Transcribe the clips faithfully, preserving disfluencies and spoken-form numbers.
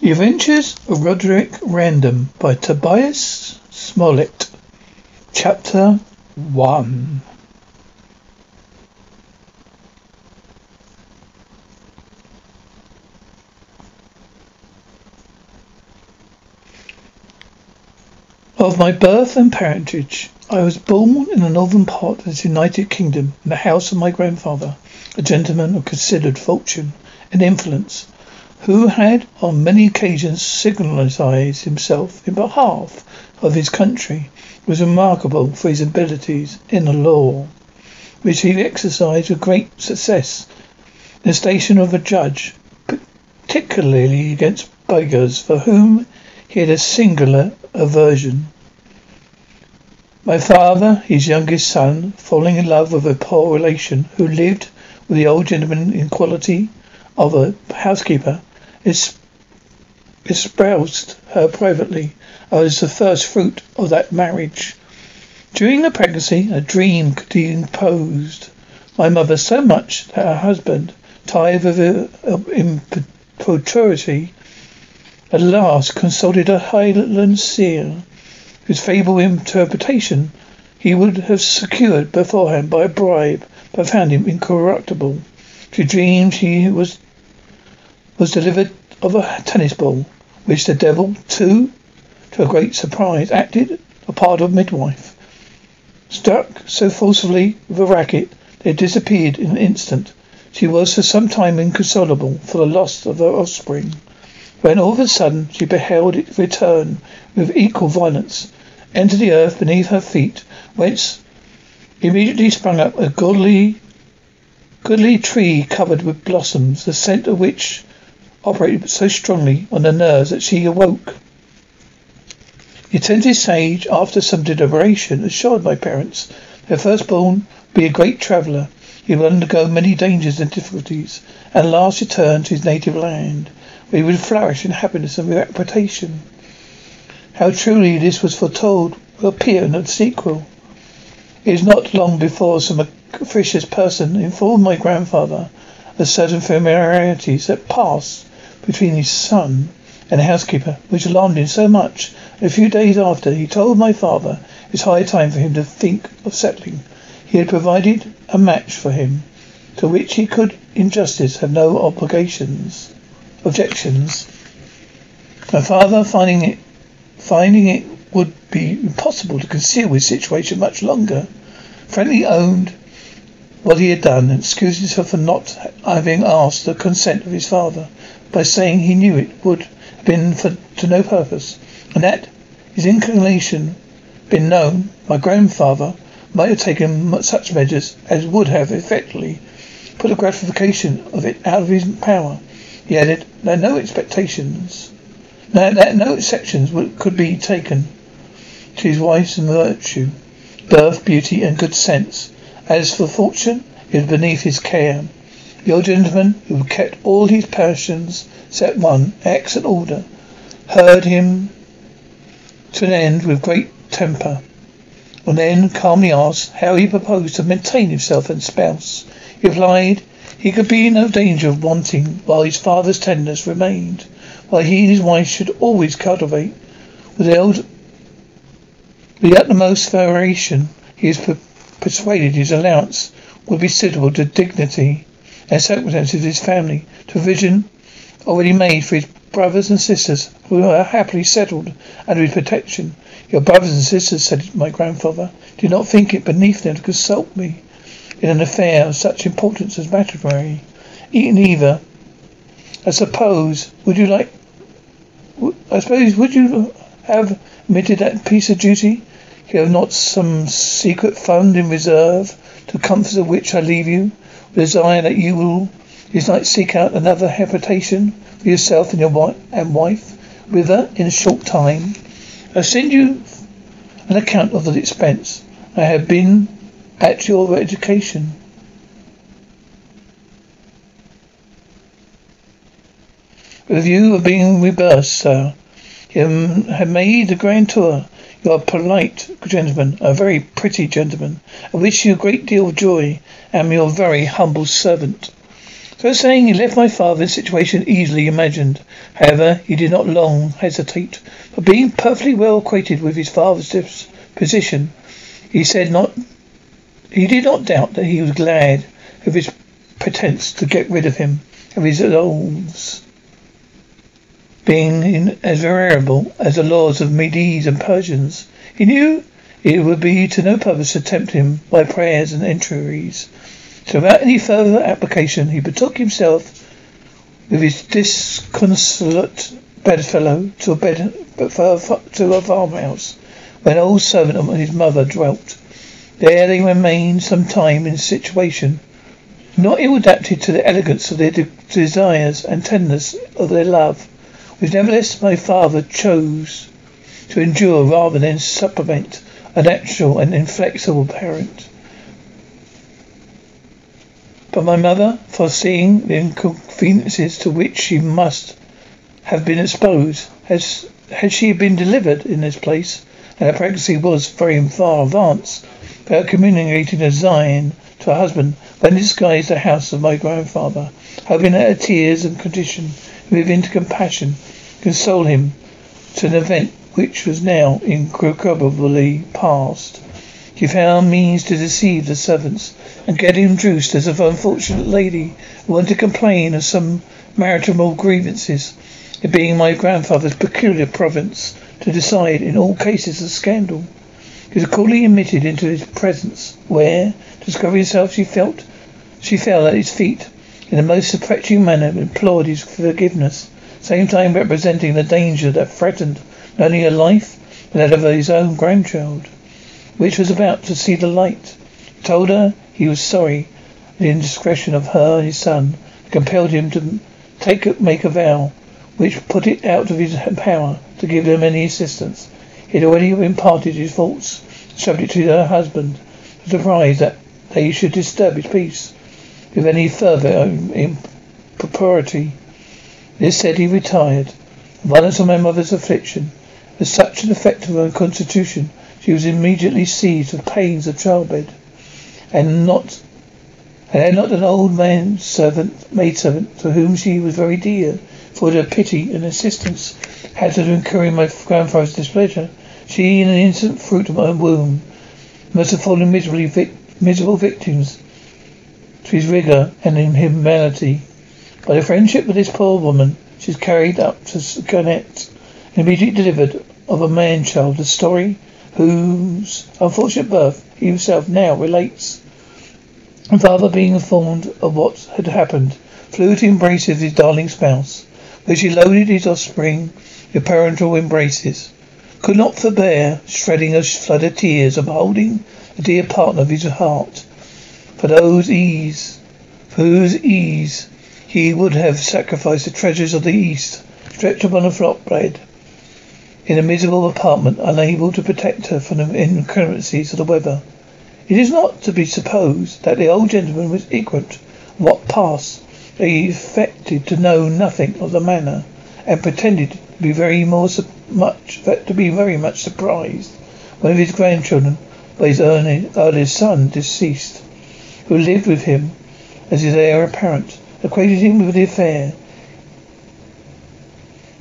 The Adventures of Roderick Random by Tobias Smollett. Chapter one. Of my birth and parentage. I was born in the northern part of the United Kingdom, in the house of my grandfather, a gentleman of considered fortune and influence, who had on many occasions signalized himself in behalf of his country, was remarkable for his abilities in the law, which he exercised with great success in the station of a judge, particularly against beggars, for whom he had a singular aversion. My father, his youngest son, falling in love with a poor relation who lived with the old gentleman in quality of a housekeeper, espoused her privately as the first fruit of that marriage. During the pregnancy, a dream decomposed my mother so much that her husband, tired of importunity, at last consulted a Highland seer, whose fable interpretation he would have secured beforehand by a bribe, but found him incorruptible. She dreamed she was was delivered of a tennis ball, which the devil, too, to her great surprise, acted a part of midwife, struck so forcefully with a racket that it disappeared in an instant. She was for some time inconsolable for the loss of her offspring, when all of a sudden she beheld it return with equal violence, enter the earth beneath her feet, whence immediately sprung up a goodly, goodly tree covered with blossoms, the scent of which operated so strongly on the nerves that she awoke. The attentive sage, after some deliberation, assured my parents their firstborn would be a great traveller. He would undergo many dangers and difficulties, and at last return to his native land, where he would flourish in happiness and reputation. How truly this was foretold will appear in the sequel. It is not long before some officious person informed my grandfather of certain familiarities that passed between his son and the housekeeper, which alarmed him so much that a few days after he told my father it was high time for him to think of settling. He had provided a match for him, to which he could in justice have no obligations objections. My father, finding it finding it would be impossible to conceal his situation much longer, frankly owned what he had done, and excused himself for not having asked the consent of his father by saying he knew it would have been for to no purpose, and that his inclination been known, my grandfather might have taken such measures as would have effectively put the gratification of it out of his power. He added that no expectations that, that no exceptions would, could be taken to his wife's virtue, birth, beauty, and good sense. As for fortune, it was beneath his care. The old gentleman, who kept all his passions, set one, acts in order, heard him to an end with great temper, and then calmly asked how he proposed to maintain himself and spouse. He replied he could be in no danger of wanting while his father's tenderness remained, while he and his wife should always cultivate with the, old, the utmost variation. He is per- persuaded his allowance would be suitable to dignity and circumstances of his family, to provision already made for his brothers and sisters, who are happily settled under his protection. Your brothers and sisters, said my grandfather, do not think it beneath them to consult me in an affair of such importance as matrimony. Eat neither. I suppose would you like I suppose would you have admitted that piece of duty? You have not some secret fund in reserve, to comfort of which I leave you, with a desire that you will is like seek out another habitation for yourself and your wife and wife, whither in a short time I send you an account of the expense I have been at your education. With a view of being reversed, sir, you have made the grand tour. You are a polite gentleman, a very pretty gentleman. I wish you a great deal of joy. I am your very humble servant. So saying, he left my father in a situation easily imagined. However, he did not long hesitate, for being perfectly well acquainted with his father's position, he said not. He did not doubt that he was glad of his pretense to get rid of him, of his resolves being in, as variable as the laws of Medes and Persians. He knew it would be to no purpose to tempt him by prayers and entreaties. So without any further application, he betook himself with his disconsolate bedfellow to a bed to a farmhouse, where an old servant of his mother dwelt. There they remained some time in a situation not ill adapted to the elegance of their de- desires and tenderness of their love, which nevertheless my father chose to endure rather than supplement a natural and inflexible parent. But my mother, foreseeing the inconveniences to which she must have been exposed, has, had she been delivered in this place, and her pregnancy was very far advanced, without communicating a sign to her husband, then disguised the house of my grandfather, hoping that her tears and condition would move into compassion, console him to an event which was now irrecoverably past. She found means to deceive the servants and get him introduced as an unfortunate lady who wanted to complain of some marital grievances, it being my grandfather's peculiar province to decide in all cases of scandal. She was coolly admitted into his presence, where, discovering herself, she felt she fell at his feet in the most suppressing manner and implored his forgiveness, same time representing the danger that threatened not only her life but that of his own grandchild, which was about to see the light. He told her he was sorry for the indiscretion of her and his son, and compelled him to take make a vow, which put it out of his power to give them any assistance. He had already imparted his faults, subject to her husband, surprised that they should disturb his peace with any further impropriety. This said, he retired. The violence of my mother's affliction was such an effect on her constitution, she was immediately seized with pains of childbed, and not, and had not an old man servant, maid servant, to whom she was very dear, for her pity and assistance had to incur my grandfather's displeasure. She, in an innocent fruit of her womb, must have fallen miserably vic- miserable victims to his rigour and inhumanity. By the friendship of this poor woman, she is carried up to Garnet, and immediately delivered of a man-child, the story whose unfortunate birth he himself now relates. And father, being informed of what had happened, flew to embraces his darling spouse, where she loaded his offspring with parental embraces, could not forbear shredding a flood of tears, upholding the dear partner of his heart, for those ease, for whose ease he would have sacrificed the treasures of the East, stretched upon a flatbed, in a miserable apartment, unable to protect her from the inclemencies of the weather. It is not to be supposed that the old gentleman was ignorant of what passed. He affected to know nothing of the manner, and pretended to be very more su- much to be very much surprised when his grandchildren, by his earliest son deceased, who lived with him as his heir apparent, acquainted him with the affair.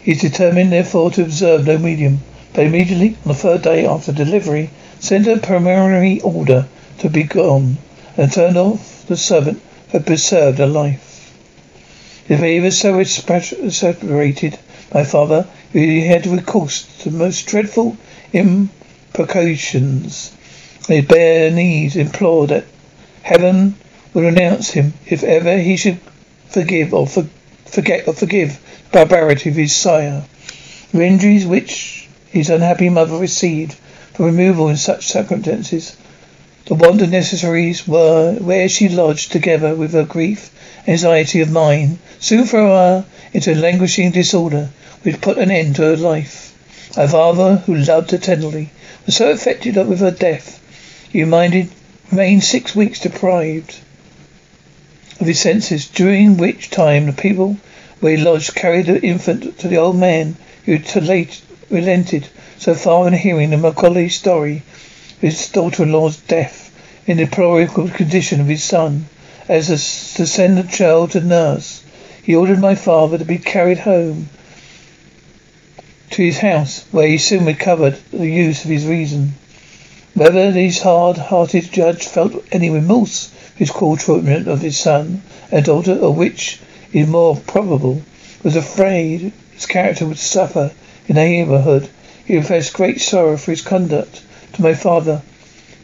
He is determined, therefore, to observe no medium, but immediately on the third day after delivery sent a preliminary order to be gone, and turned off the servant who had preserved her life. If he was so separated, my father, he had recourse to the most dreadful imprecations. His bare knees implored that heaven would renounce him if ever he should forgive or for, forget or forgive the barbarity of his sire. The injuries which his unhappy mother received for removal in such circumstances, the want of necessaries were where she lodged, together with her grief, anxiety of mind, soon threw her into a languishing disorder which put an end to her life. Her father, who loved her tenderly, was so affected with her death, he reminded, remained six weeks deprived of his senses, during which time the people where he lodged carried the infant to the old man, who too late relented so far in hearing the melancholy story his daughter-in-law's death, in the deplorable condition of his son, as a, to send a child to nurse. He ordered my father to be carried home to his house, where he soon recovered the use of his reason. Whether this hard-hearted judge felt any remorse for his cruel treatment of his son and daughter, or which is more probable, was afraid his character would suffer in the neighbourhood, he professed great sorrow for his conduct to my father,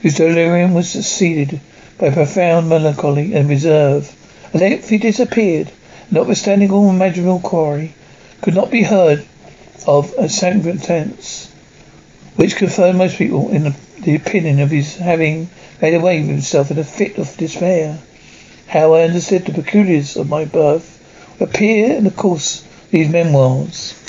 whose delirium was succeeded by profound melancholy and reserve. At length he disappeared, notwithstanding all imaginable quarry, could not be heard of a circumstance which confirmed most people in the, the opinion of his having made away with himself in a fit of despair. How I understood the peculiarities of my birth appear in the course of these memoirs.